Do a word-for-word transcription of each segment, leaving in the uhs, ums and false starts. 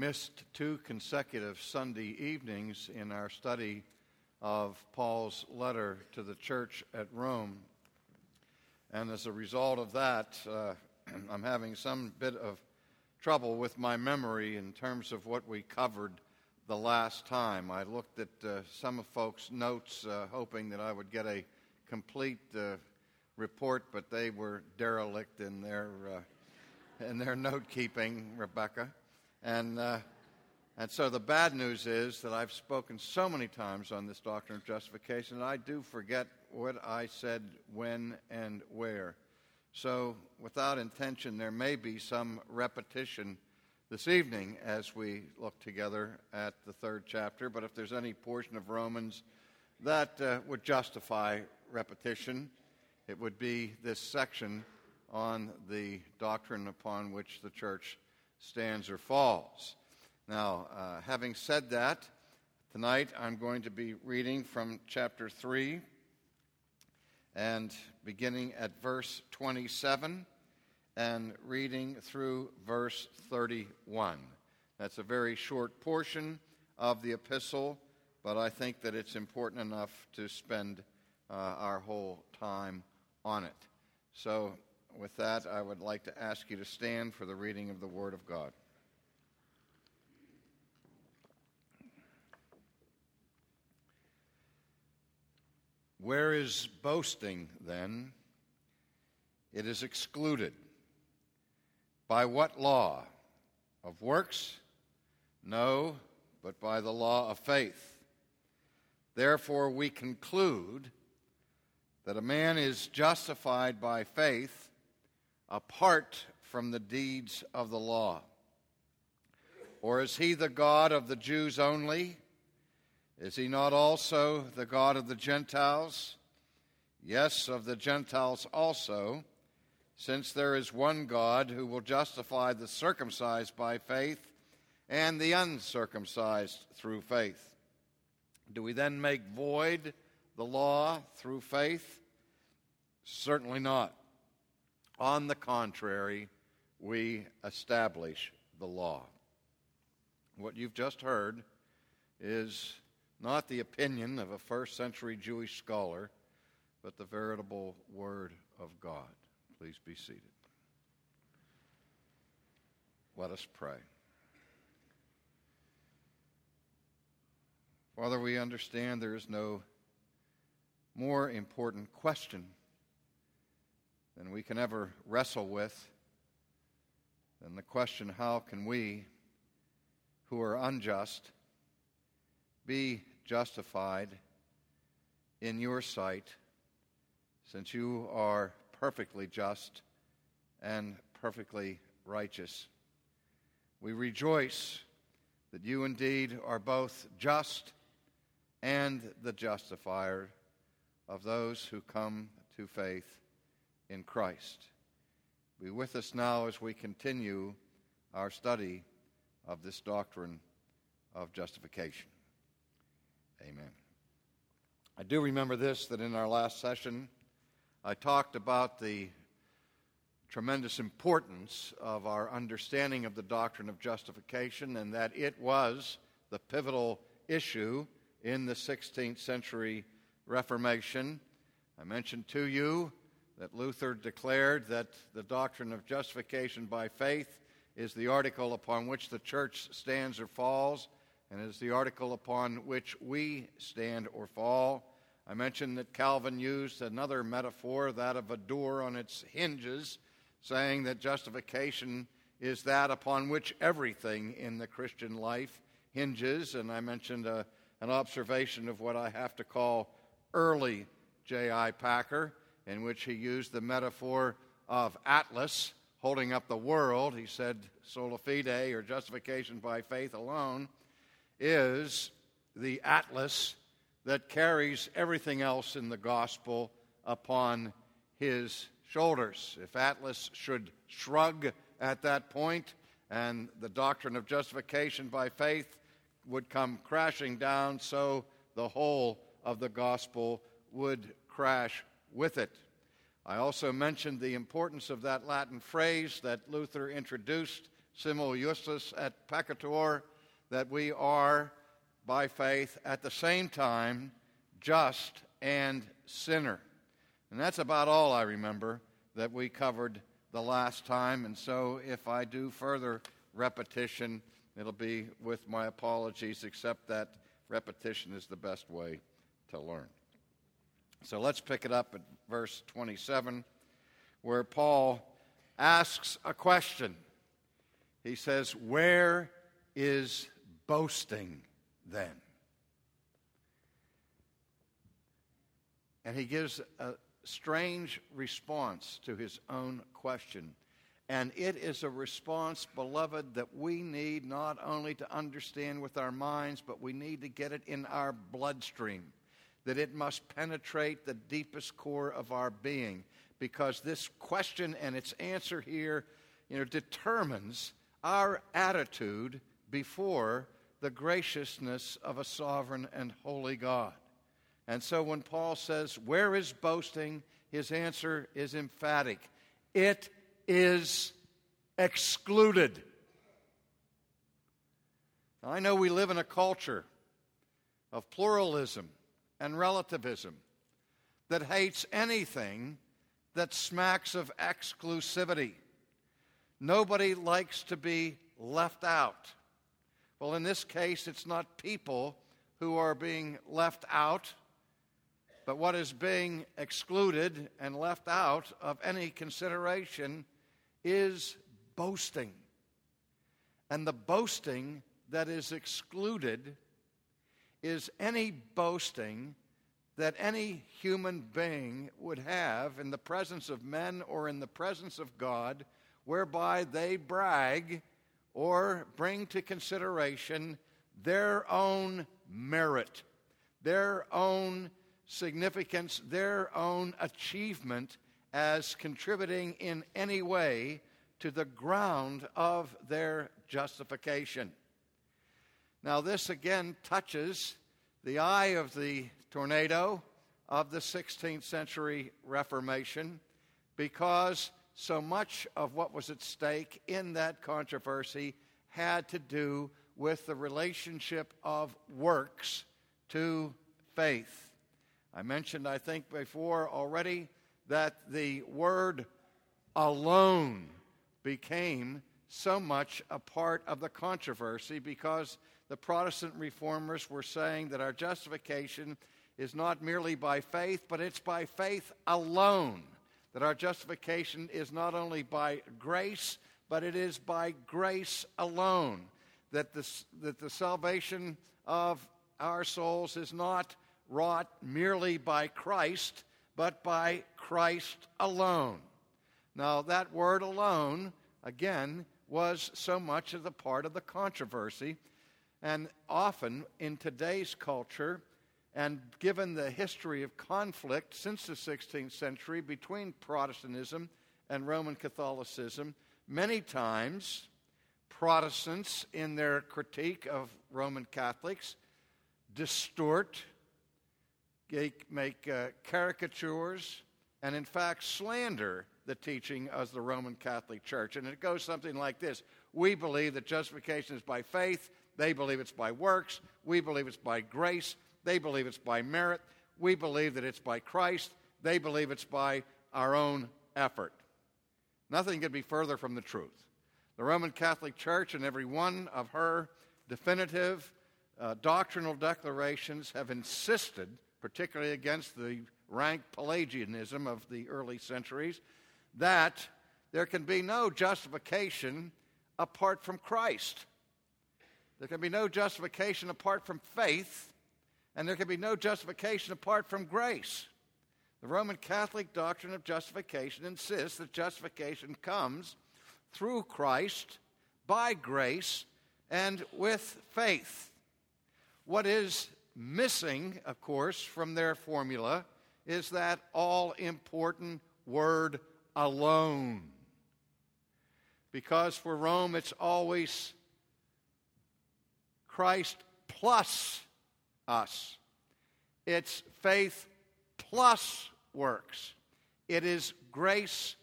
missed two consecutive Sunday evenings in our study of Paul's letter to the church at Rome. And as a result of that, uh, I'm having some bit of trouble with my memory in terms of what we covered the last time. I looked at uh, some of folks' notes uh, hoping that I would get a complete uh, report, but they were derelict in their uh, in their note-keeping, Rebecca. And uh, and so the bad news is that I've spoken so many times on this doctrine of justification that I do forget what I said when and where. So without intention, there may be some repetition this evening as we look together at the third chapter. But if there's any portion of Romans that uh, would justify repetition, it would be this section on the doctrine upon which the church stands or falls. Now, uh, having said that, tonight I'm going to be reading from chapter three and beginning at verse twenty-seven and reading through verse thirty-one. That's a very short portion of the epistle, but I think that it's important enough to spend uh, our whole time on it. So, with that, I would like to ask you to stand for the reading of the Word of God. Where is boasting, then? It is excluded. By what law? Of works? No, but by the law of faith. Therefore, we conclude that a man is justified by faith apart from the deeds of the law. Or is he the God of the Jews only? Is he not also the God of the Gentiles? Yes, of the Gentiles also, since there is one God who will justify the circumcised by faith and the uncircumcised through faith. Do we then make void the law through faith? Certainly not. On the contrary, we establish the law. What you've just heard is not the opinion of a first century Jewish scholar, but the veritable Word of God. Please be seated. Let us pray. Father, we understand there is no more important question than we can ever wrestle with, than the question, how can we, who are unjust, be justified in your sight, since you are perfectly just and perfectly righteous? We rejoice that you indeed are both just and the justifier of those who come to faith in Christ. Be with us now as we continue our study of this doctrine of justification. Amen. I do remember this, that in our last session, I talked about the tremendous importance of our understanding of the doctrine of justification and that it was the pivotal issue in the sixteenth century Reformation. I mentioned to you that Luther declared that the doctrine of justification by faith is the article upon which the church stands or falls, and is the article upon which we stand or fall. I mentioned that Calvin used another metaphor, that of a door on its hinges, saying that justification is that upon which everything in the Christian life hinges, and I mentioned a, an observation of what I have to call early J I. Packer, in which he used the metaphor of Atlas holding up the world. He said sola fide, or justification by faith alone, is the atlas that carries everything else in the gospel upon his shoulders. If Atlas should shrug at that point, and the doctrine of justification by faith would come crashing down, so the whole of the gospel would crash with it. I also mentioned the importance of that Latin phrase that Luther introduced simul justus et peccator, that we are by faith at the same time just and sinner. And that's about all I remember that we covered the last time, and so if I do further repetition, it'll be with my apologies, except that repetition is the best way to learn. So let's pick it up at verse twenty-seven, where Paul asks a question. He says, "Where is boasting then?" And he gives a strange response to his own question. And it is a response, beloved, that we need not only to understand with our minds, but we need to get it in our bloodstream, that it must penetrate the deepest core of our being, because this question and its answer here, you know, determines our attitude before the graciousness of a sovereign and holy God. And so when Paul says, "Where is boasting?" his answer is emphatic. It is excluded. Now, I know we live in a culture of pluralism and relativism that hates anything that smacks of exclusivity. Nobody likes to be left out. Well, in this case, it's not people who are being left out, but what is being excluded and left out of any consideration is boasting. And the boasting that is excluded is any boasting that any human being would have in the presence of men or in the presence of God, whereby they brag or bring to consideration their own merit, their own significance, their own achievement as contributing in any way to the ground of their justification. Now, this again touches the eye of the tornado of the sixteenth century Reformation, because so much of what was at stake in that controversy had to do with the relationship of works to faith. I mentioned, I think, before already that the word alone became so much a part of the controversy because the Protestant reformers were saying that our justification is not merely by faith, but it's by faith alone. That our justification is not only by grace, but it is by grace alone. That, this, that the salvation of our souls is not wrought merely by Christ, but by Christ alone. Now, that word alone, again, was so much of the part of the controversy, and often in today's culture, and given the history of conflict since the sixteenth century between Protestantism and Roman Catholicism, many times Protestants, in their critique of Roman Catholics, distort, make uh, caricatures, and in fact slander the teaching of the Roman Catholic Church. And it goes something like this: we believe that justification is by faith, they believe it's by works, we believe it's by grace, they believe it's by merit, we believe that it's by Christ, they believe it's by our own effort. Nothing could be further from the truth. The Roman Catholic Church and every one of her definitive uh, doctrinal declarations have insisted, particularly against the rank Pelagianism of the early centuries, that there can be no justification apart from Christ. There can be no justification apart from faith, and there can be no justification apart from grace. The Roman Catholic doctrine of justification insists that justification comes through Christ, by grace, and with faith. What is missing, of course, from their formula is that all-important word alone. Because for Rome, it's always Christ plus us. It's faith plus works. It is grace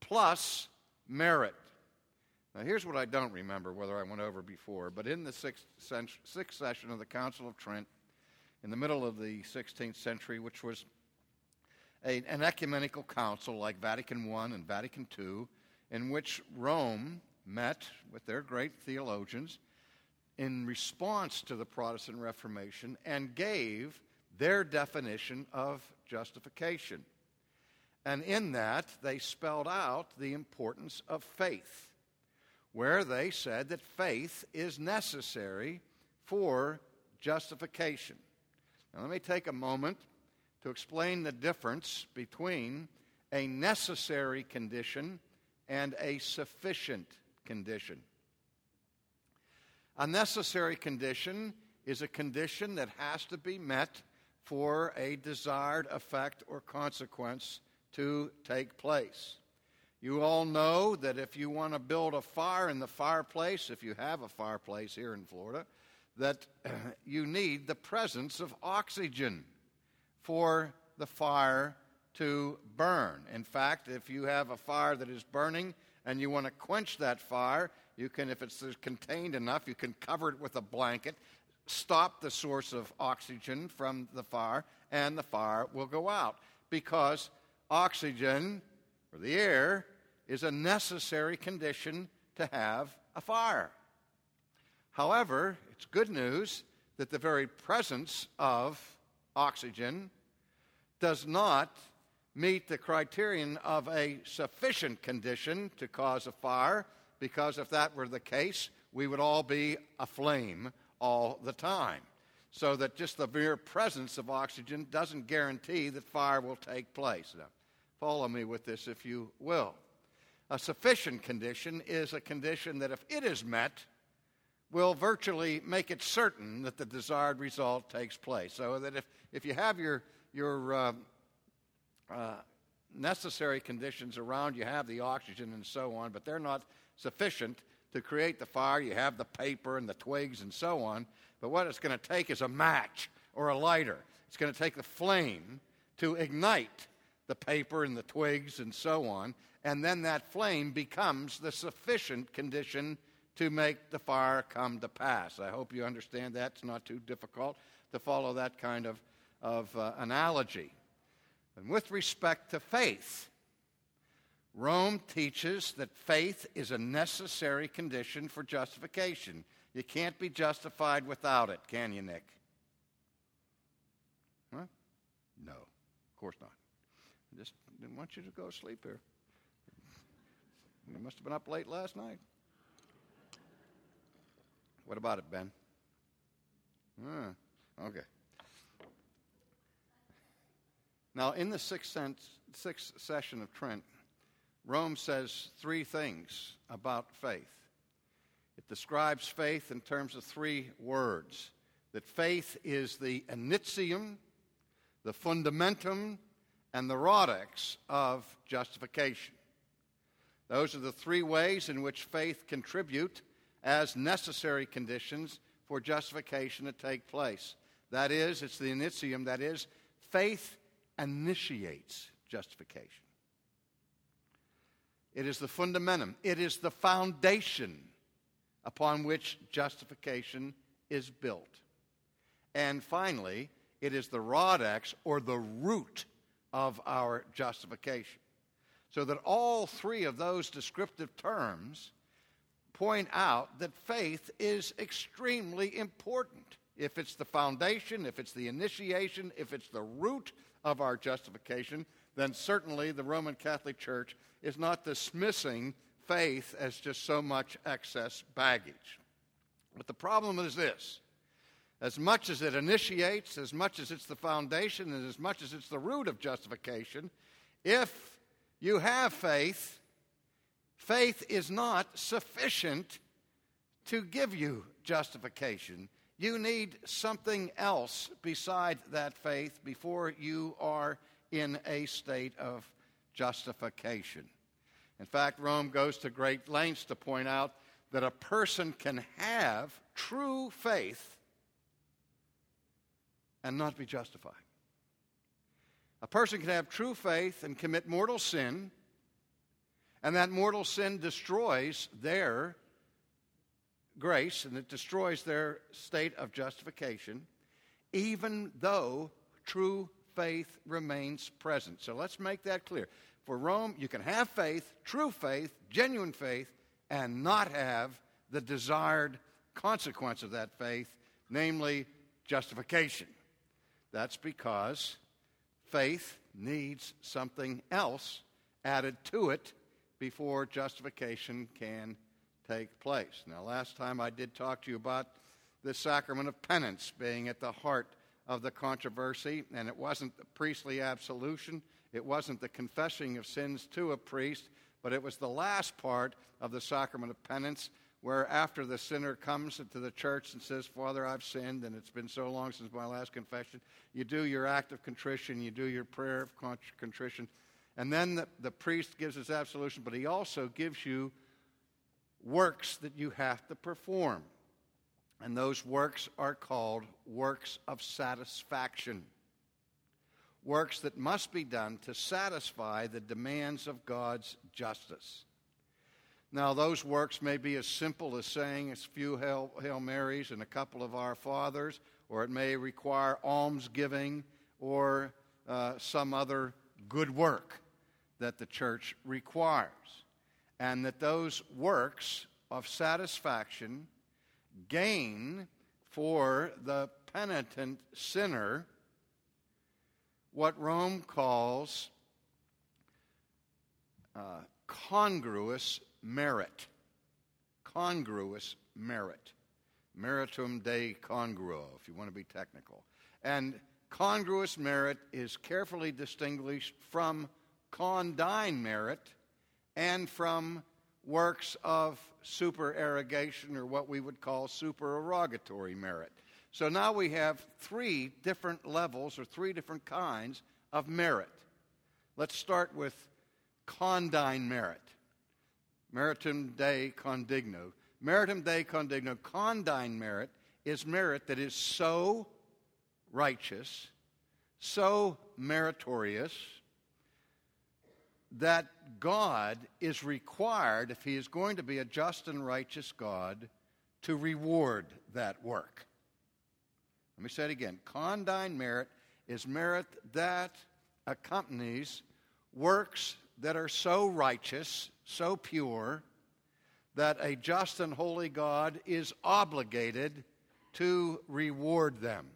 plus merit. Now, here's what I don't remember, whether I went over before, but in the sixth, century, sixth session of the Council of Trent, in the middle of the sixteenth century, which was a, an ecumenical council like Vatican One and Vatican Two, in which Rome met with their great theologians in response to the Protestant Reformation and gave their definition of justification. And in that, they spelled out the importance of faith, where they said that faith is necessary for justification. Now, let me take a moment to explain the difference between a necessary condition and a sufficient condition. A necessary condition is a condition that has to be met for a desired effect or consequence to take place. You all know that if you want to build a fire in the fireplace, if you have a fireplace here in Florida, that you need the presence of oxygen for the fire to burn. In fact, if you have a fire that is burning and you want to quench that fire, you can, if it's contained enough, you can cover it with a blanket, stop the source of oxygen from the fire, and the fire will go out, because oxygen, or the air, is a necessary condition to have a fire. However, it's good news that the very presence of oxygen does not meet the criterion of a sufficient condition to cause a fire, because if that were the case, we would all be aflame all the time. So that just the mere presence of oxygen doesn't guarantee that fire will take place. Now, follow me with this if you will. A sufficient condition is a condition that if it is met, will virtually make it certain that the desired result takes place. So that if, if you have your, your uh, uh, necessary conditions around, you have the oxygen and so on, but they're not sufficient to create the fire. You have the paper and the twigs and so on, but what it's going to take is a match or a lighter. It's going to take the flame to ignite the paper and the twigs and so on, and then that flame becomes the sufficient condition to make the fire come to pass. I hope you understand that. It's not too difficult to follow that kind of, of uh, analogy. And with respect to faith, Rome teaches that faith is a necessary condition for justification. You can't be justified without it, can you, Nick? Huh? No, of course not. I just didn't want you to go to sleep here. You must have been up late last night. What about it, Ben? Ah, okay. Now, in the sixth, sixth session of Trent, Rome says three things about faith. It describes faith in terms of three words. That faith is the initium, the fundamentum, and the radix of justification. Those are the three ways in which faith contribute as necessary conditions for justification to take place. That is, it's the initium, that is, faith initiates justification. It is the fundamentum, it is the foundation upon which justification is built. And finally, it is the radix, or the root of our justification. So that all three of those descriptive terms point out that faith is extremely important. If it's the foundation, if it's the initiation, if it's the root of our justification, then certainly the Roman Catholic Church is not dismissing faith as just so much excess baggage. But the problem is this: as much as it initiates, as much as it's the foundation, and as much as it's the root of justification, if you have faith, faith is not sufficient to give you justification. You need something else beside that faith before you are in a state of justification. In fact, Rome goes to great lengths to point out that a person can have true faith and not be justified. A person can have true faith and commit mortal sin And that mortal sin destroys their grace, and it destroys their state of justification, even though true faith remains present. So let's make that clear. For Rome, you can have faith, true faith, genuine faith, and not have the desired consequence of that faith, namely justification. That's because faith needs something else added to it before justification can take place. Now, last time I did talk to you about the sacrament of penance being at the heart of the controversy, and it wasn't the priestly absolution, it wasn't the confessing of sins to a priest, but it was the last part of the sacrament of penance where after the sinner comes into the church and says, Father, I've sinned, and it's been so long since my last confession, you do your act of contrition, you do your prayer of contrition, and then the, the priest gives his absolution, but he also gives you works that you have to perform. And those works are called works of satisfaction. Works that must be done to satisfy the demands of God's justice. Now, those works may be as simple as saying a few Hail, Hail Marys and a couple of Our Fathers, or it may require almsgiving or uh, some other good work that the church requires. And that those works of satisfaction gain for the penitent sinner what Rome calls uh, congruous merit. Congruous merit. Meritum Dei congruo, if you want to be technical. And congruous merit is carefully distinguished from condign merit and from works of supererogation, or what we would call supererogatory merit. So now we have three different levels or three different kinds of merit. Let's start with condign merit. Meritum Dei condigno. Meritum Dei condigno. Condign merit is merit that is so righteous, so meritorious, that God is required, if he is going to be a just and righteous God, to reward that work. Let me say it again. Condign merit is merit that accompanies works that are so righteous, so pure, that a just and holy God is obligated to reward them,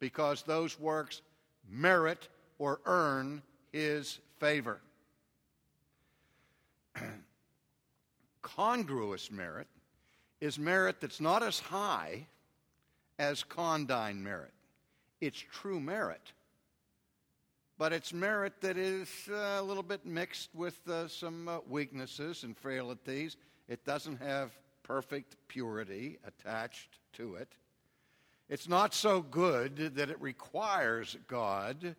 because those works merit or earn his favor. Congruous merit is merit that's not as high as condign merit. It's true merit, but it's merit that is a little bit mixed with uh, some uh, weaknesses and frailties. It doesn't have perfect purity attached to it. It's not so good that it requires God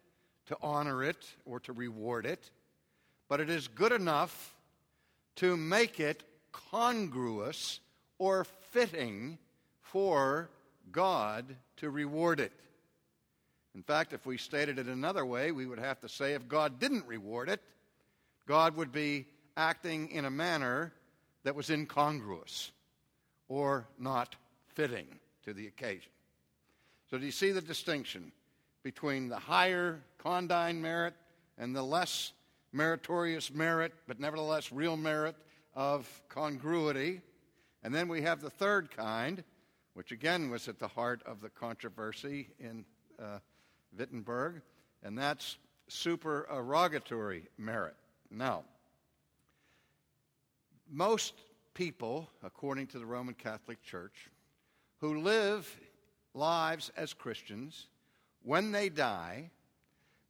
to honor it or to reward it, but it is good enough to make it congruous or fitting for God to reward it. In fact, if we stated it another way, we would have to say if God didn't reward it, God would be acting in a manner that was incongruous or not fitting to the occasion. So do you see the distinction between the higher condign merit and the less meritorious merit, but nevertheless real merit of congruity? And then we have the third kind, which again was at the heart of the controversy in uh, Wittenberg, and that's supererogatory merit. Now, most people, according to the Roman Catholic Church, who live lives as Christians, when they die,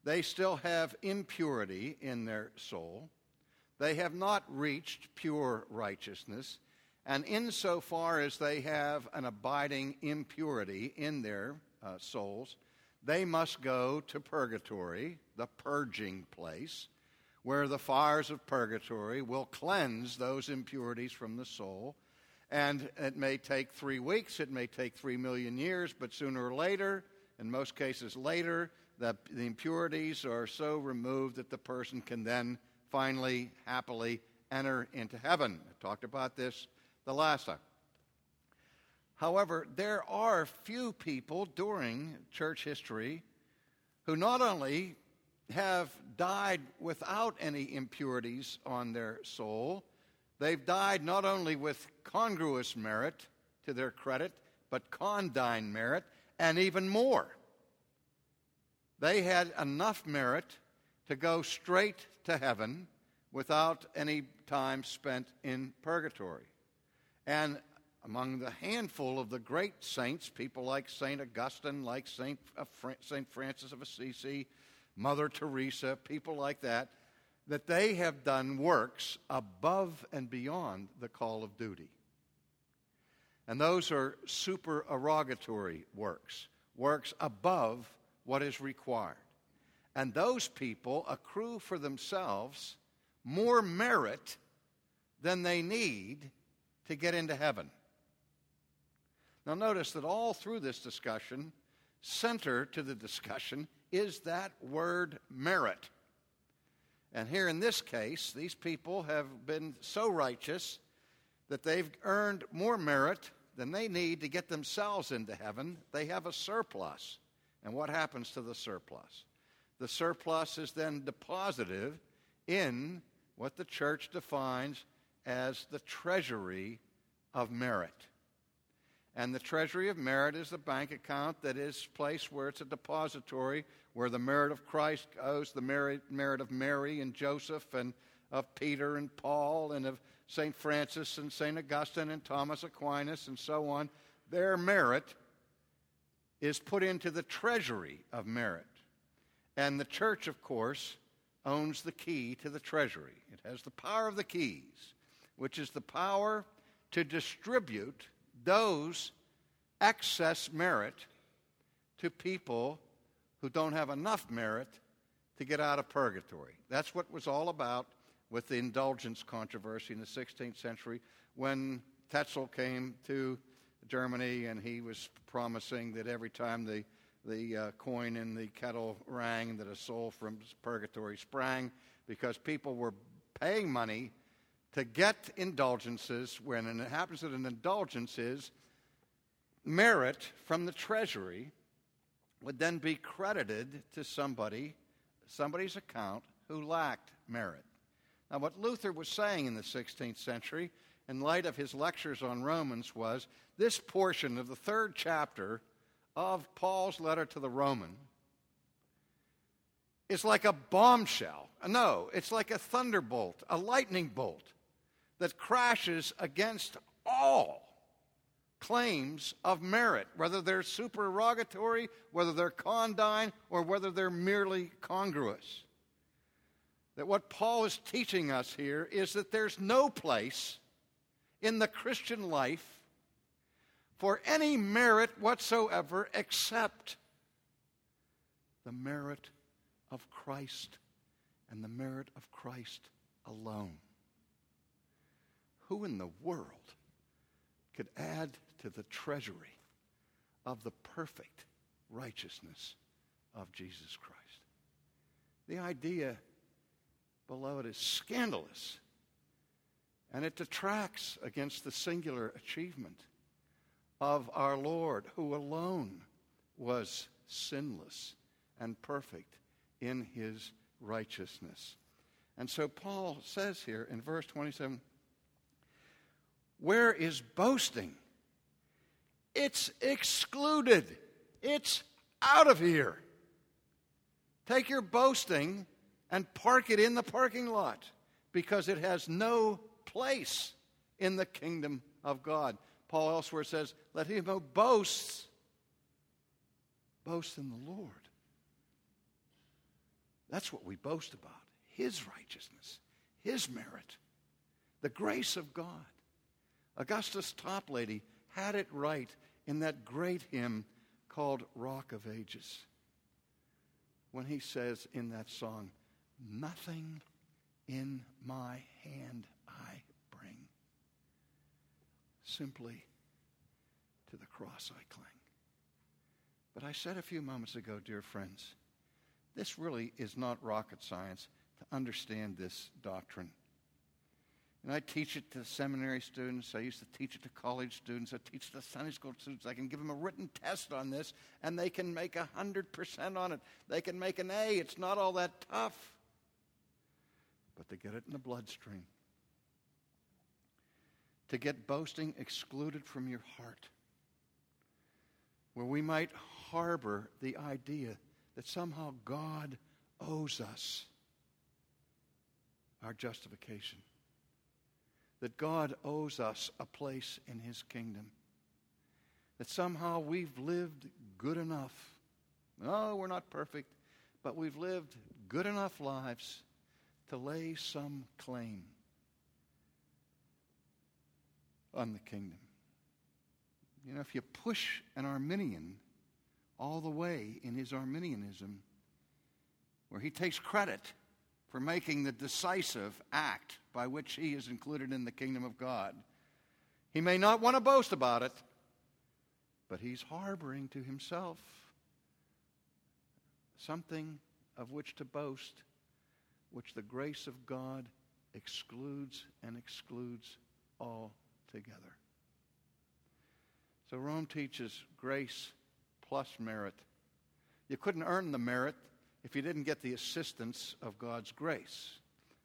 they still have impurity in their soul. They have not reached pure righteousness. And insofar as they have an abiding impurity in their uh, souls, they must go to purgatory, the purging place, where the fires of purgatory will cleanse those impurities from the soul. And it may take three weeks, it may take three million years, but sooner or later, in most cases later, that the impurities are so removed that the person can then finally, happily, enter into heaven. I talked about this the last time. However, there are few people during church history who not only have died without any impurities on their soul, they've died not only with congruous merit to their credit, but condign merit, and even more. They had enough merit to go straight to heaven without any time spent in purgatory. And among the handful of the great saints, people like Saint Augustine, like Saint Francis of Assisi, Mother Teresa, people like that, that they have done works above and beyond the call of duty. And those are supererogatory works, works above what is required. And those people accrue for themselves more merit than they need to get into heaven. Now notice that all through this discussion, center to the discussion is that word merit. And here in this case, these people have been so righteous that they've earned more merit than they need to get themselves into heaven. They have a surplus. And what happens to the surplus? The surplus is then deposited in what the church defines as the treasury of merit. And the treasury of merit is the bank account that is a place where it's a depository, where the merit of Christ goes, the merit, merit of Mary and Joseph and of Peter and Paul and of Saint Francis and Saint Augustine and Thomas Aquinas and so on. Their merit is put into the treasury of merit. And the church, of course, owns the key to the treasury. It has the power of the keys, which is the power to distribute those excess merit to people who don't have enough merit to get out of purgatory. That's what it was all about with the indulgence controversy in the sixteenth century when Tetzel came to Germany, and he was promising that every time the, the uh, coin in the kettle rang, that a soul from purgatory sprang, because people were paying money to get indulgences, when and it happens that an indulgence is merit from the treasury would then be credited to somebody, somebody's account who lacked merit. Now, what Luther was saying in the sixteenth century, in light of his lectures on Romans, was this portion of the third chapter of Paul's letter to the Roman is like a bombshell. No, it's like a thunderbolt, a lightning bolt that crashes against all claims of merit, whether they're supererogatory, whether they're condign, or whether they're merely congruous. That what Paul is teaching us here is that there's no place in the Christian life for any merit whatsoever except the merit of Christ and the merit of Christ alone. Who in the world could add to the treasury of the perfect righteousness of Jesus Christ? The idea, beloved, is scandalous, and it detracts against the singular achievement of our Lord, who alone was sinless and perfect in his righteousness. And so Paul says here in verse twenty-seven, where is boasting? It's excluded. It's out of here. Take your boasting and park it in the parking lot, because it has no place in the kingdom of God. Paul elsewhere says, let him who boasts, boast in the Lord. That's what we boast about, his righteousness, his merit, the grace of God. Augustus Toplady had it right in that great hymn called Rock of Ages, when he says in that song, nothing in my hand I bring, simply to the cross I cling. But I said a few moments ago, dear friends, this really is not rocket science to understand this doctrine. And I teach it to seminary students. I used to teach it to college students. I teach it to Sunday school students. I can give them a written test on this, and they can make one hundred percent on it. They can make an A. It's not all that tough. But they get it in the bloodstream. To get boasting excluded from your heart, where we might harbor the idea that somehow God owes us our justification, that God owes us a place in His kingdom, that somehow we've lived good enough. No, we're not perfect, but we've lived good enough lives to lay some claim on the kingdom. You know, if you push an Arminian all the way in his Arminianism, where he takes credit for making the decisive act by which he is included in the kingdom of God, he may not want to boast about it, but he's harboring to himself something of which to boast, which the grace of God excludes and excludes altogether. So Rome teaches grace plus merit. You couldn't earn the merit if you didn't get the assistance of God's grace.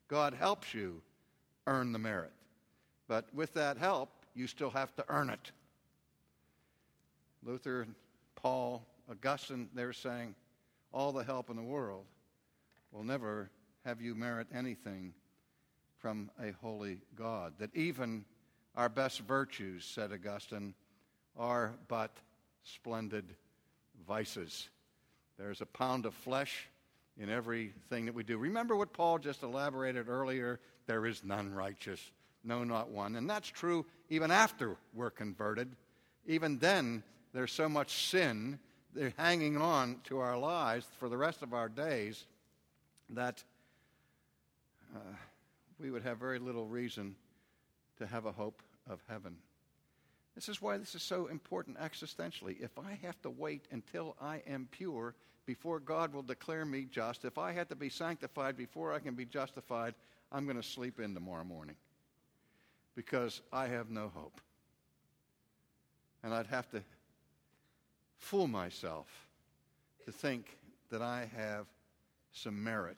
God helps you earn the merit. But with that help, you still have to earn it. Luther, Paul, Augustine, they're saying, all the help in the world will never have you merit anything from a holy God. That even our best virtues, said Augustine, are but splendid vices. There's a pound of flesh in everything that we do. Remember what Paul just elaborated earlier? There is none righteous, no, not one. And that's true even after we're converted. Even then, there's so much sin hanging on to our lives for the rest of our days that uh, we would have very little reason to have a hope of heaven. This is why this is so important existentially. If I have to wait until I am pure before God will declare me just, if I have to be sanctified before I can be justified, I'm going to sleep in tomorrow morning because I have no hope. And I'd have to fool myself to think that I have some merit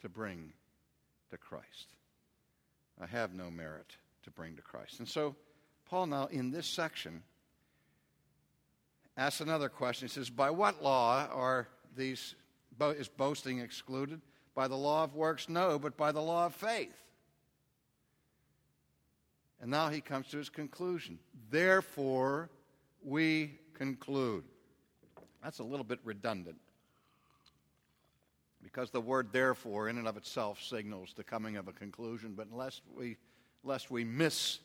to bring to Christ. I have no merit to bring to Christ. And so Paul now, in this section, asks another question. He says, by what law are these, is boasting excluded? By the law of works? No, but by the law of faith. And now he comes to his conclusion. Therefore, we conclude. That's a little bit redundant, because the word therefore in and of itself signals the coming of a conclusion, but unless we, unless we miss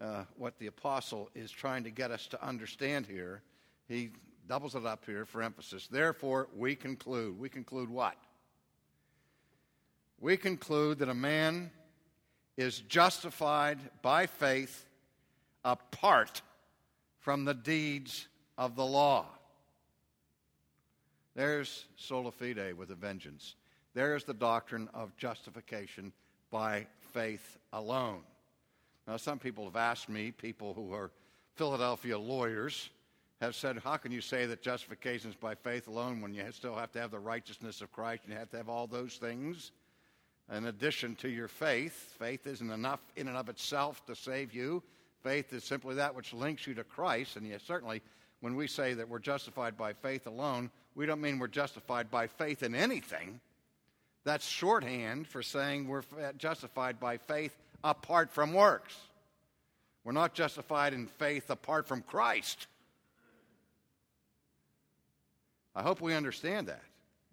Uh, what the apostle is trying to get us to understand here, he doubles it up here for emphasis. Therefore, we conclude. We conclude what? We conclude that a man is justified by faith apart from the deeds of the law. There's sola fide with a vengeance. There's the doctrine of justification by faith alone. Now, some people have asked me, people who are Philadelphia lawyers, have said, how can you say that justification is by faith alone when you still have to have the righteousness of Christ and you have to have all those things in addition to your faith? Faith isn't enough in and of itself to save you. Faith is simply that which links you to Christ. And yet, certainly, when we say that we're justified by faith alone, we don't mean we're justified by faith in anything. That's shorthand for saying we're justified by faith apart from works. We're not justified in faith apart from Christ. I hope we understand that.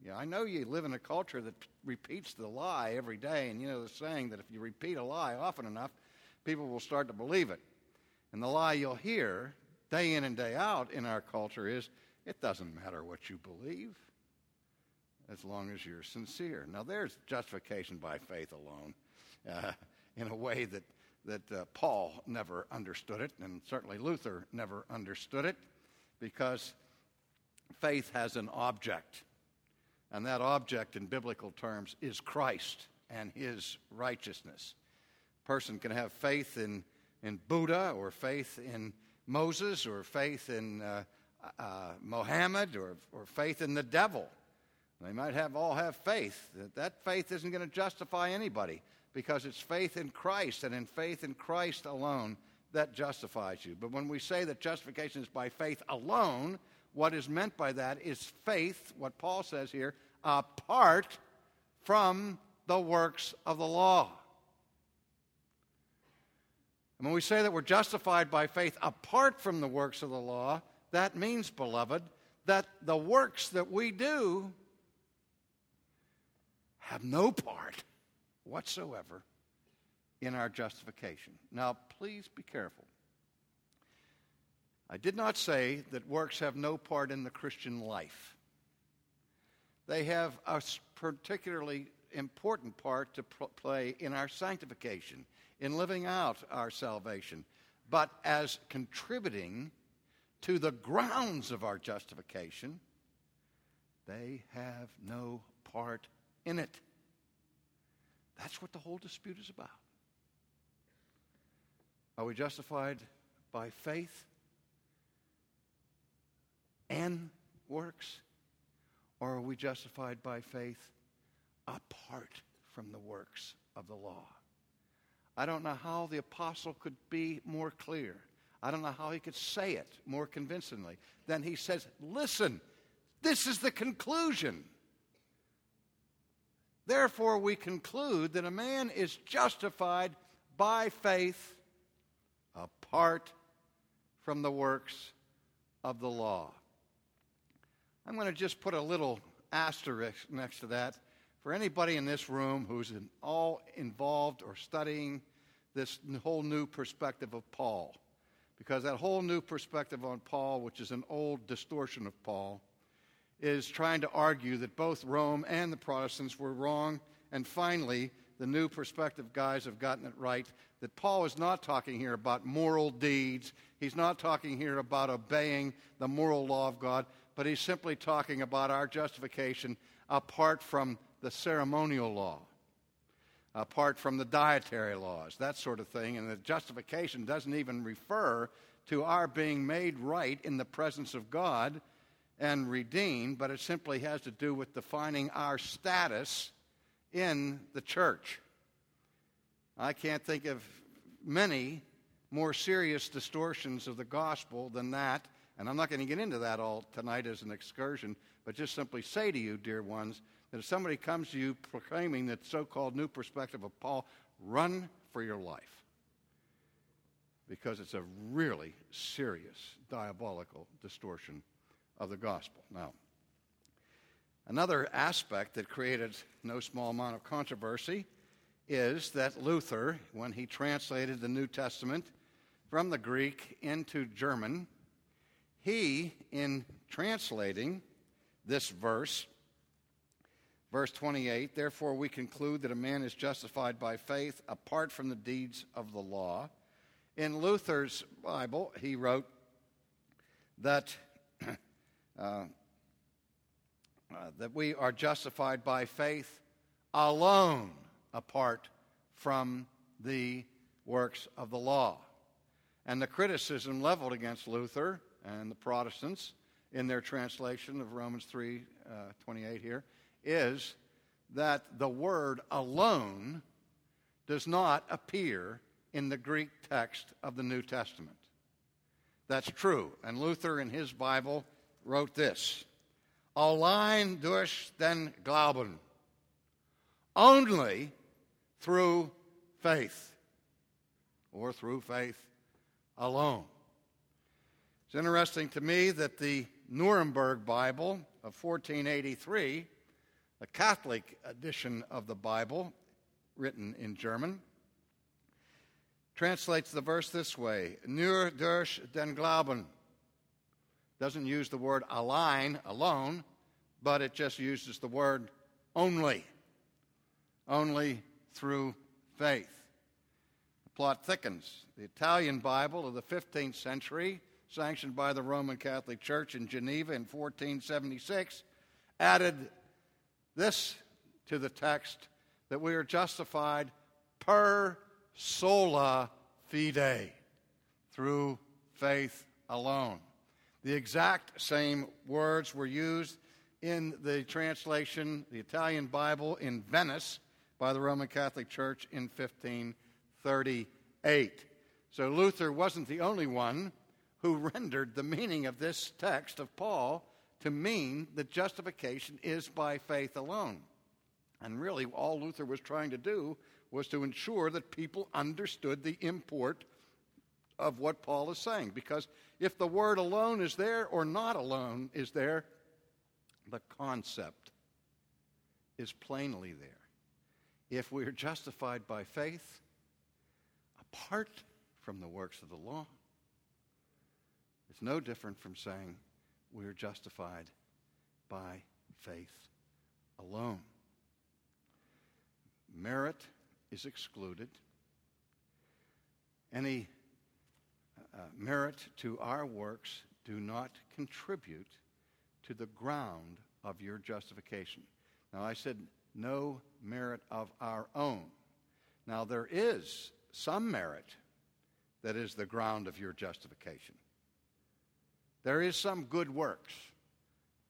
Yeah, I know you live in a culture that repeats the lie every day, and you know the saying that if you repeat a lie often enough, people will start to believe it. And the lie you'll hear day in and day out in our culture is, it doesn't matter what you believe as long as you're sincere. Now, there's justification by faith alone. Uh, in a way that, that uh, Paul never understood it, and certainly Luther never understood it, because faith has an object, and that object in biblical terms is Christ and his righteousness. person can have faith in, in Buddha or faith in Moses or faith in uh, uh, Mohammed or, or faith in the devil. They might have all have faith. That, that faith isn't going to justify anybody because it's faith in Christ, and in faith in Christ alone that justifies you. But when we say that justification is by faith alone, what is meant by that is faith, what Paul says here, apart from the works of the law. And when we say that we're justified by faith apart from the works of the law, that means, beloved, that the works that we do have no part whatsoever in our justification. Now, please be careful. I did not say that works have no part in the Christian life. They have a particularly important part to play in our sanctification, in living out our salvation, but as contributing to the grounds of our justification, they have no part in it. That's what the whole dispute is about. Are we justified by faith and works, or are we justified by faith apart from the works of the law? I don't know how the apostle could be more clear. I don't know how he could say it more convincingly than he says, listen, this is the conclusion. Therefore, we conclude that a man is justified by faith apart from the works of the law. I'm going to just put a little asterisk next to that. For anybody in this room who's in all involved or studying this whole new perspective of Paul, because that whole new perspective on Paul, which is an old distortion of Paul, is trying to argue that both Rome and the Protestants were wrong, and finally, the new perspective guys have gotten it right, that Paul is not talking here about moral deeds. He's not talking here about obeying the moral law of God, but he's simply talking about our justification apart from the ceremonial law, apart from the dietary laws, that sort of thing. And the justification doesn't even refer to our being made right in the presence of God and redeemed, but it simply has to do with defining our status in the church. I can't think of many more serious distortions of the gospel than that, and I'm not going to get into that all tonight as an excursion, but just simply say to you, dear ones, that if somebody comes to you proclaiming that so-called new perspective of Paul, run for your life, because it's a really serious diabolical distortion of the gospel. Now, another aspect that created no small amount of controversy is that Luther, when he translated the New Testament from the Greek into German, he, in translating this verse, verse twenty-eight, therefore we conclude that a man is justified by faith apart from the deeds of the law. In Luther's Bible, he wrote that uh, uh, that we are justified by faith alone apart from the works of the law. And the criticism leveled against Luther and the Protestants in their translation of Romans three, uh, twenty-eight here, is that the word alone does not appear in the Greek text of the New Testament. That's true. And Luther in his Bible wrote this, allein durch den Glauben, only through faith, or through faith alone. It's interesting to me that the Nuremberg Bible of fourteen eighty-three, a Catholic edition of the Bible, written in German, translates the verse this way, nur durch den Glauben. Doesn't use the word allein, alone, but it just uses the word only, only through faith. The plot thickens. The Italian Bible of the fifteenth century, sanctioned by the Roman Catholic Church in Geneva in fourteen seventy-six, added this to the text, that we are justified per sola fide, through faith alone. The exact same words were used in the translation, the Italian Bible in Venice by the Roman Catholic Church in fifteen thirty-eight. So Luther wasn't the only one who rendered the meaning of this text of Paul to mean that justification is by faith alone. And really, all Luther was trying to do was to ensure that people understood the import of what Paul is saying. Because if the word alone is there or not alone is there, the concept is plainly there. If we are justified by faith, apart from the works of the law, it's no different from saying we are justified by faith alone. Merit is excluded. Any uh, merit to our works do not contribute to the ground of your justification. Now, I said no merit of our own. Now, there is some merit that is the ground of your justification. There is some good works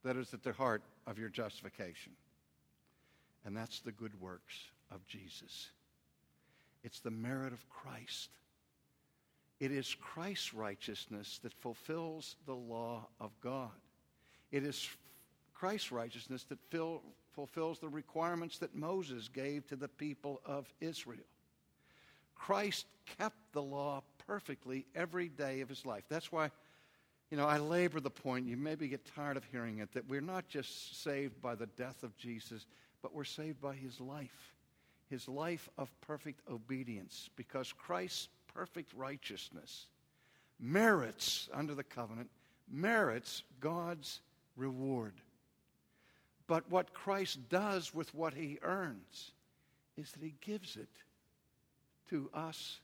that is at the heart of your justification. And that's the good works of Jesus. It's the merit of Christ. It is Christ's righteousness that fulfills the law of God. It is Christ's righteousness that fill, fulfills the requirements that Moses gave to the people of Israel. Christ kept the law perfectly every day of his life. That's why, you know, I labor the point, you maybe get tired of hearing it, that we're not just saved by the death of Jesus, but we're saved by his life. His life of perfect obedience, because Christ's perfect righteousness merits, under the covenant, merits God's reward. But what Christ does with what he earns is that he gives it to us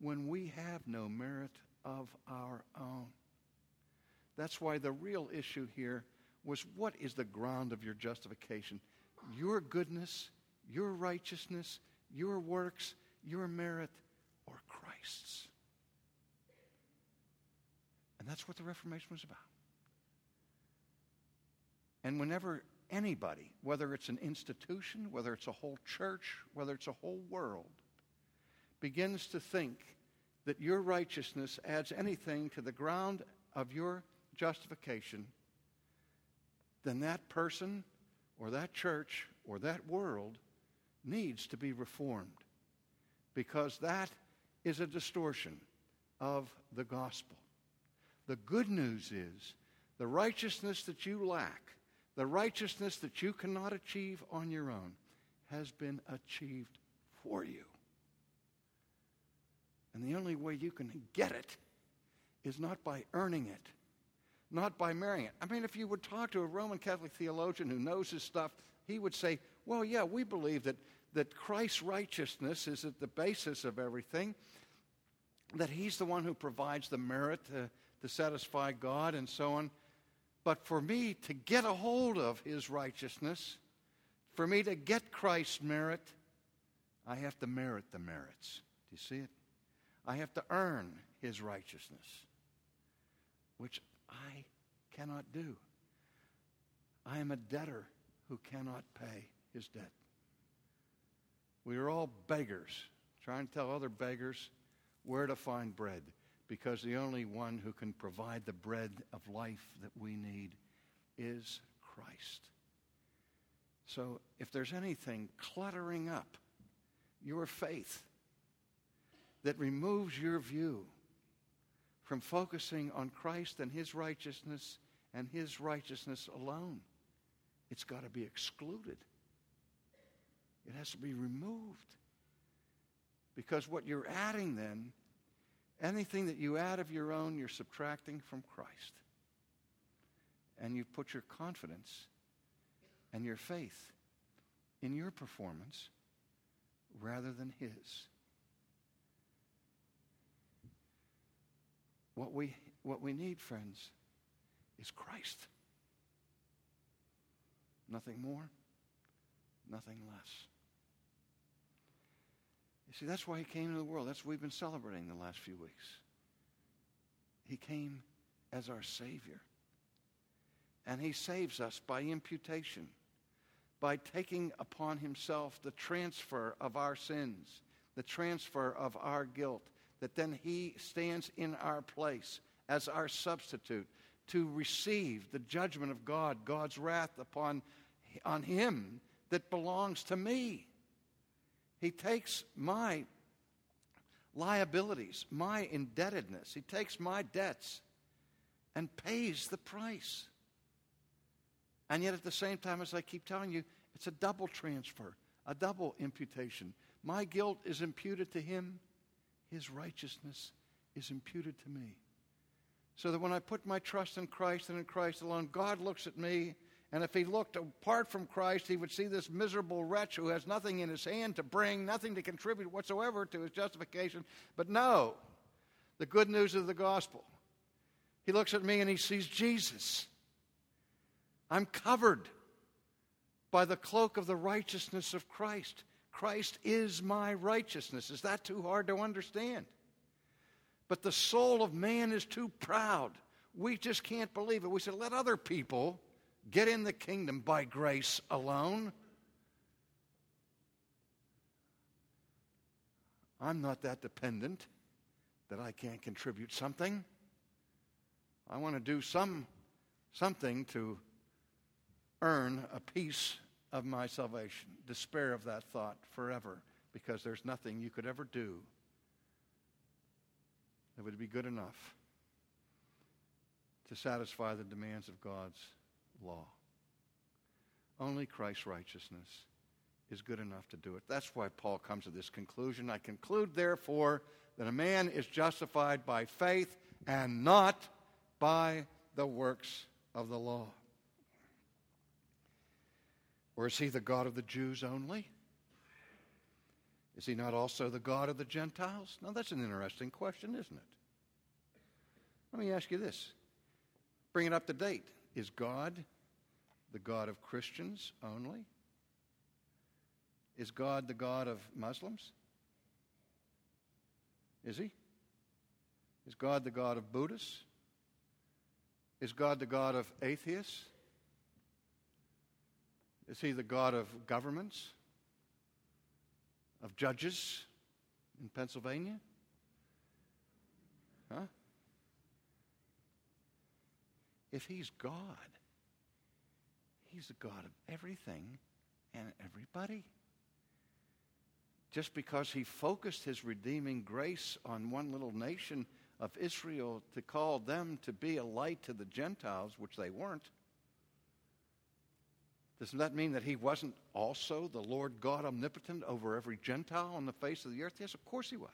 when we have no merit of our own. That's why the real issue here was, what is the ground of your justification? Your goodness, your righteousness, your works, your merit, or Christ's? And that's what the Reformation was about. And whenever anybody, whether it's an institution, whether it's a whole church, whether it's a whole world, begins to think that your righteousness adds anything to the ground of your justification, then that person or that church or that world needs to be reformed, because that is a distortion of the gospel. The good news is the righteousness that you lack, the righteousness that you cannot achieve on your own, has been achieved for you. And the only way you can get it is not by earning it, not by marrying it. I mean, if you would talk to a Roman Catholic theologian who knows his stuff, he would say, well, yeah, we believe that, that Christ's righteousness is at the basis of everything, that he's the one who provides the merit to, to satisfy God and so on. But for me to get a hold of his righteousness, for me to get Christ's merit, I have to merit the merits. Do you see it? I have to earn his righteousness, which I cannot do. I am a debtor who cannot pay his debt. We are all beggars trying to tell other beggars where to find bread, because the only one who can provide the bread of life that we need is Christ. So if there's anything cluttering up your faith that removes your view from focusing on Christ and his righteousness and his righteousness alone, it's got to be excluded. It has to be removed. Because what you're adding then, anything that you add of your own, you're subtracting from Christ. And you put your confidence and your faith in your performance rather than his. What we, what we need, friends, is Christ. Nothing more, nothing less. You see, that's why he came into the world. That's what we've been celebrating the last few weeks. He came as our Savior. And he saves us by imputation, by taking upon himself the transfer of our sins, the transfer of our guilt, that then he stands in our place as our substitute to receive the judgment of God, God's wrath upon on him that belongs to me. He takes my liabilities, my indebtedness, he takes my debts and pays the price. And yet at the same time, as I keep telling you, it's a double transfer, a double imputation. My guilt is imputed to him. His righteousness is imputed to me. So that when I put my trust in Christ and in Christ alone, God looks at me, and if he looked apart from Christ, he would see this miserable wretch who has nothing in his hand to bring, nothing to contribute whatsoever to his justification. But no, the good news of the gospel. He looks at me and he sees Jesus. I'm covered by the cloak of the righteousness of Christ. Christ is my righteousness. Is that too hard to understand? But the soul of man is too proud. We just can't believe it. We said, let other people get in the kingdom by grace alone. I'm not that dependent that I can't contribute something. I want to do some something to earn a piece of my salvation. Despair of that thought forever, because there's nothing you could ever do that would be good enough to satisfy the demands of God's law. Only Christ's righteousness is good enough to do it. That's why Paul comes to this conclusion. I conclude, therefore, that a man is justified by faith and not by the works of the law. Or is he the God of the Jews only? Is he not also the God of the Gentiles? Now, that's an interesting question, isn't it? Let me ask you this. Bring it up to date. Is God the God of Christians only? Is God the God of Muslims? Is he? Is God the God of Buddhists? Is God the God of atheists? Is he the God of governments? Of judges in Pennsylvania? Huh? If he's God, he's the God of everything and everybody. Just because he focused his redeeming grace on one little nation of Israel to call them to be a light to the Gentiles, which they weren't, doesn't that mean that he wasn't also the Lord God omnipotent over every Gentile on the face of the earth? Yes, of course he was.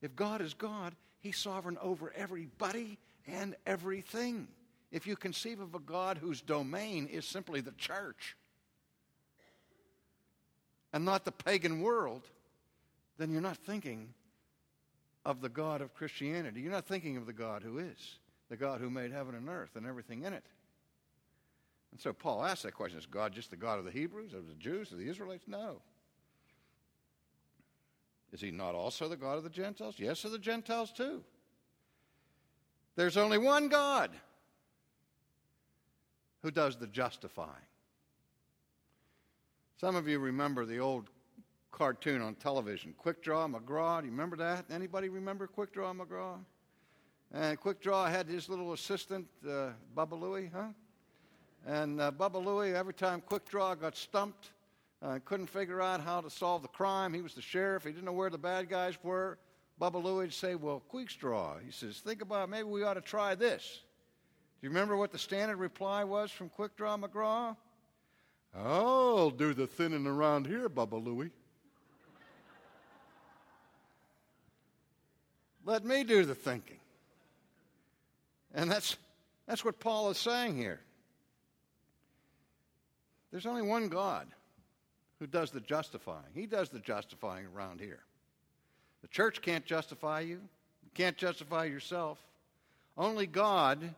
If God is God, he's sovereign over everybody and everything. If you conceive of a God whose domain is simply the church and not the pagan world, then you're not thinking of the God of Christianity. You're not thinking of the God who is, the God who made heaven and earth and everything in it. And so Paul asks that question, is God just the God of the Hebrews, of the Jews, of the Israelites? No. Is he not also the God of the Gentiles? Yes, of the Gentiles too. There's only one God who does the justifying. Some of you remember the old cartoon on television, Quick Draw McGraw. Do you remember that? Anybody remember Quick Draw McGraw? And Quick Draw had his little assistant, uh, Bubba Louie, huh? And uh, Bubba Louie, every time Quick Draw got stumped, uh, couldn't figure out how to solve the crime. He was the sheriff. He didn't know where the bad guys were. Bubba Louie would say, well, Quick Draw, he says, think about it. Maybe we ought to try this. Do you remember what the standard reply was from Quick Draw McGraw? I'll do the thinning around here, Bubba Louie. Let me do the thinking. And that's that's what Paul is saying here. There's only one God who does the justifying. He does the justifying around here. The church can't justify you. You can't justify yourself. Only God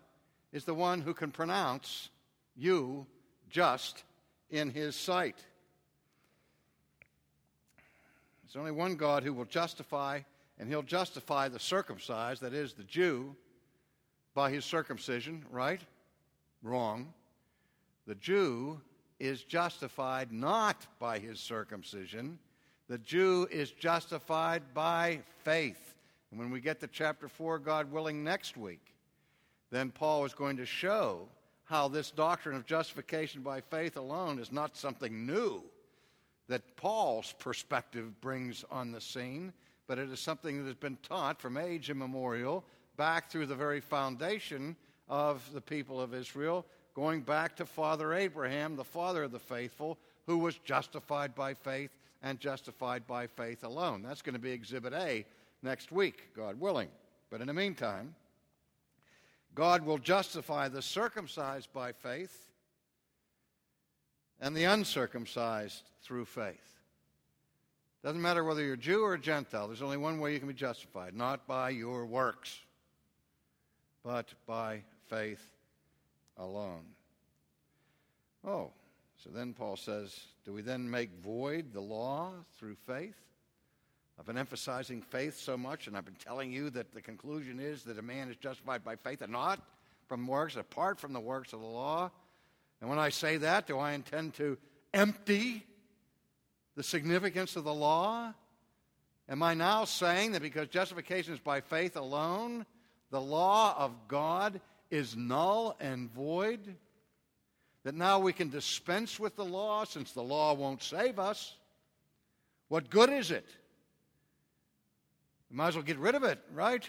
is the one who can pronounce you just in his sight. There's only one God who will justify, and he'll justify the circumcised, that is, the Jew, by his circumcision, right? Wrong. The Jew is justified not by his circumcision. The Jew is justified by faith. And when we get to chapter four, God willing, next week, then Paul is going to show how this doctrine of justification by faith alone is not something new that Paul's perspective brings on the scene, but it is something that has been taught from age immemorial back through the very foundation of the people of Israel, going back to Father Abraham, the father of the faithful, who was justified by faith and justified by faith alone. That's going to be Exhibit A next week, God willing. But in the meantime, God will justify the circumcised by faith and the uncircumcised through faith. Doesn't matter whether you're Jew or Gentile. There's only one way you can be justified, not by your works, but by faith alone. Oh, so then Paul says, do we then make void the law through faith? I've been emphasizing faith so much, and I've been telling you that the conclusion is that a man is justified by faith and not from works, apart from the works of the law. And when I say that, do I intend to empty the significance of the law? Am I now saying that because justification is by faith alone, the law of God is null and void? That now we can dispense with the law since the law won't save us? What good is it? We might as well get rid of it, right?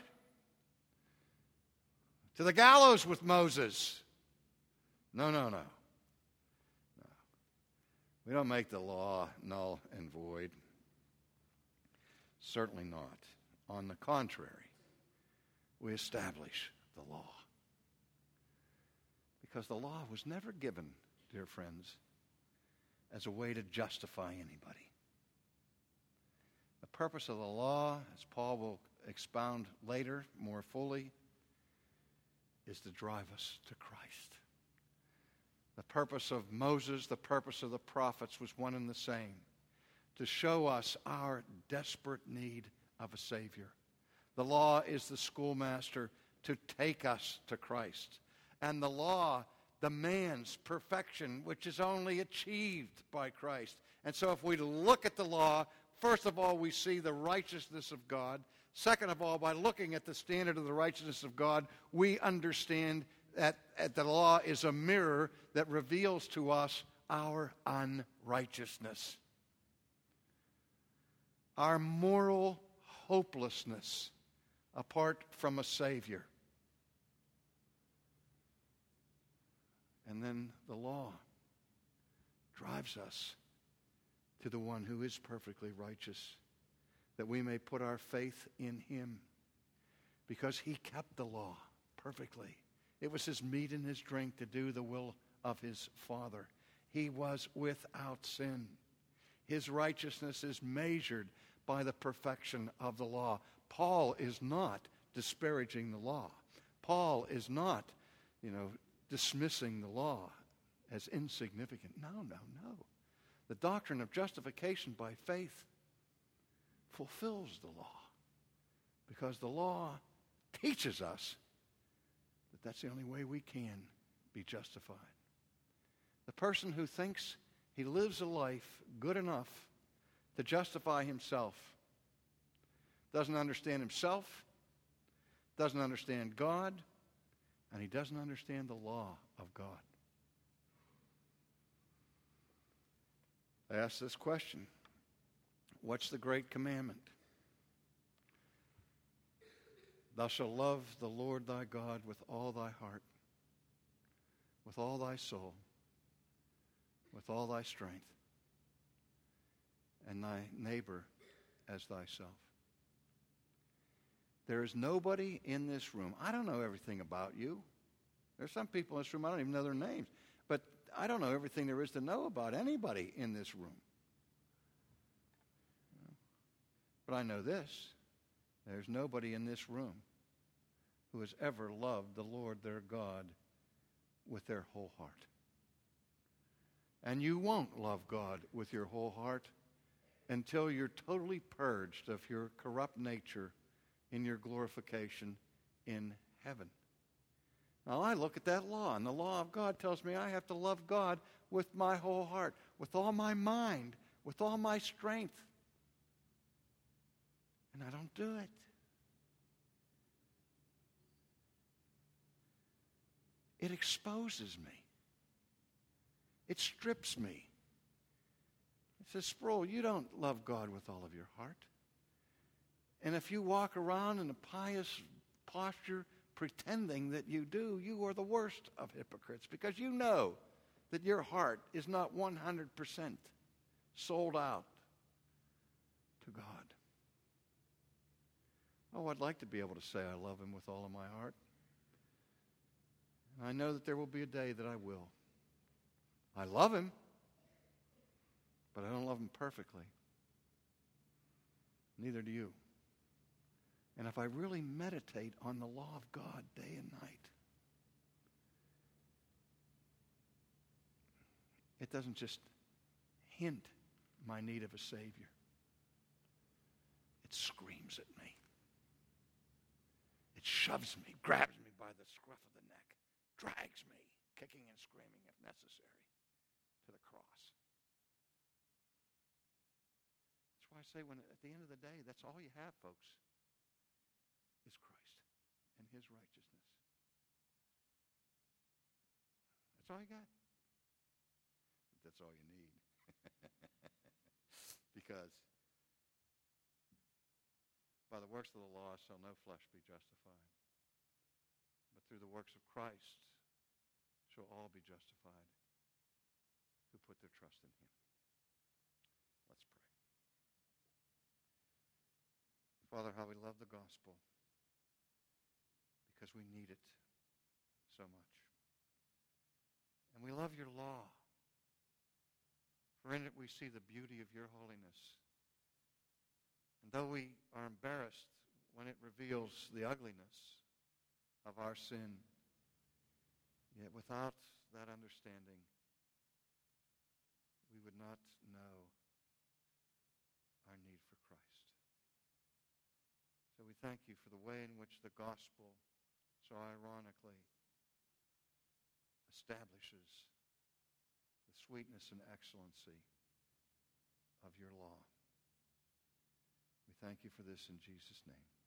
To the gallows with Moses. No, no, no. No. We don't make the law null and void. Certainly not. On the contrary, we establish the law. Because the law was never given, dear friends, as a way to justify anybody. The purpose of the law, as Paul will expound later more fully, is to drive us to Christ. The purpose of Moses, the purpose of the prophets was one and the same, to show us our desperate need of a Savior. The law is the schoolmaster to take us to Christ. And the law demands perfection, which is only achieved by Christ. And so if we look at the law, first of all, we see the righteousness of God. Second of all, by looking at the standard of the righteousness of God, we understand that the law is a mirror that reveals to us our unrighteousness, our moral hopelessness apart from a Savior. And then the law drives us to the one who is perfectly righteous, that we may put our faith in him, because he kept the law perfectly. It was his meat and his drink to do the will of his Father. He was without sin. His righteousness is measured by the perfection of the law. Paul is not disparaging the law. Paul is not, you know, dismissing the law as insignificant. No, no, no. The doctrine of justification by faith fulfills the law, because the law teaches us that that's the only way we can be justified. The person who thinks he lives a life good enough to justify himself doesn't understand himself, doesn't understand God, and he doesn't understand the law of God. I ask this question: what's the great commandment? Thou shalt love the Lord thy God with all thy heart, with all thy soul, with all thy strength, and thy neighbor as thyself. There is nobody in this room. I don't know everything about you. There's some people in this room, I don't even know their names. But I don't know everything there is to know about anybody in this room. But I know this: there's nobody in this room who has ever loved the Lord their God with their whole heart. And you won't love God with your whole heart until you're totally purged of your corrupt nature in your glorification in heaven. Now, I look at that law, and the law of God tells me I have to love God with my whole heart, with all my mind, with all my strength. And I don't do it. It exposes me. It strips me. It says, Sproul, you don't love God with all of your heart. And if you walk around in a pious posture pretending that you do, you are the worst of hypocrites, because you know that your heart is not one hundred percent sold out to God. Oh, I'd like to be able to say I love him with all of my heart. And I know that there will be a day that I will. I love him, but I don't love him perfectly. Neither do you. And if I really meditate on the law of God day and night, it doesn't just hint my need of a Savior. It screams at me. It shoves me, grabs me by the scruff of the neck, drags me, kicking and screaming if necessary, to the cross. That's why I say, when at the end of the day, that's all you have, folks, is Christ and his righteousness. That's all you got. But that's all you need. Because by the works of the law shall no flesh be justified. But through the works of Christ shall all be justified who put their trust in him. Let's pray. Father, how we love the gospel, because we need it so much. And we love your law, for in it we see the beauty of your holiness. And though we are embarrassed when it reveals the ugliness of our sin, yet without that understanding, we would not know our need for Christ. So we thank you for the way in which the gospel so ironically establishes the sweetness and excellency of your law. We thank you for this in Jesus' name.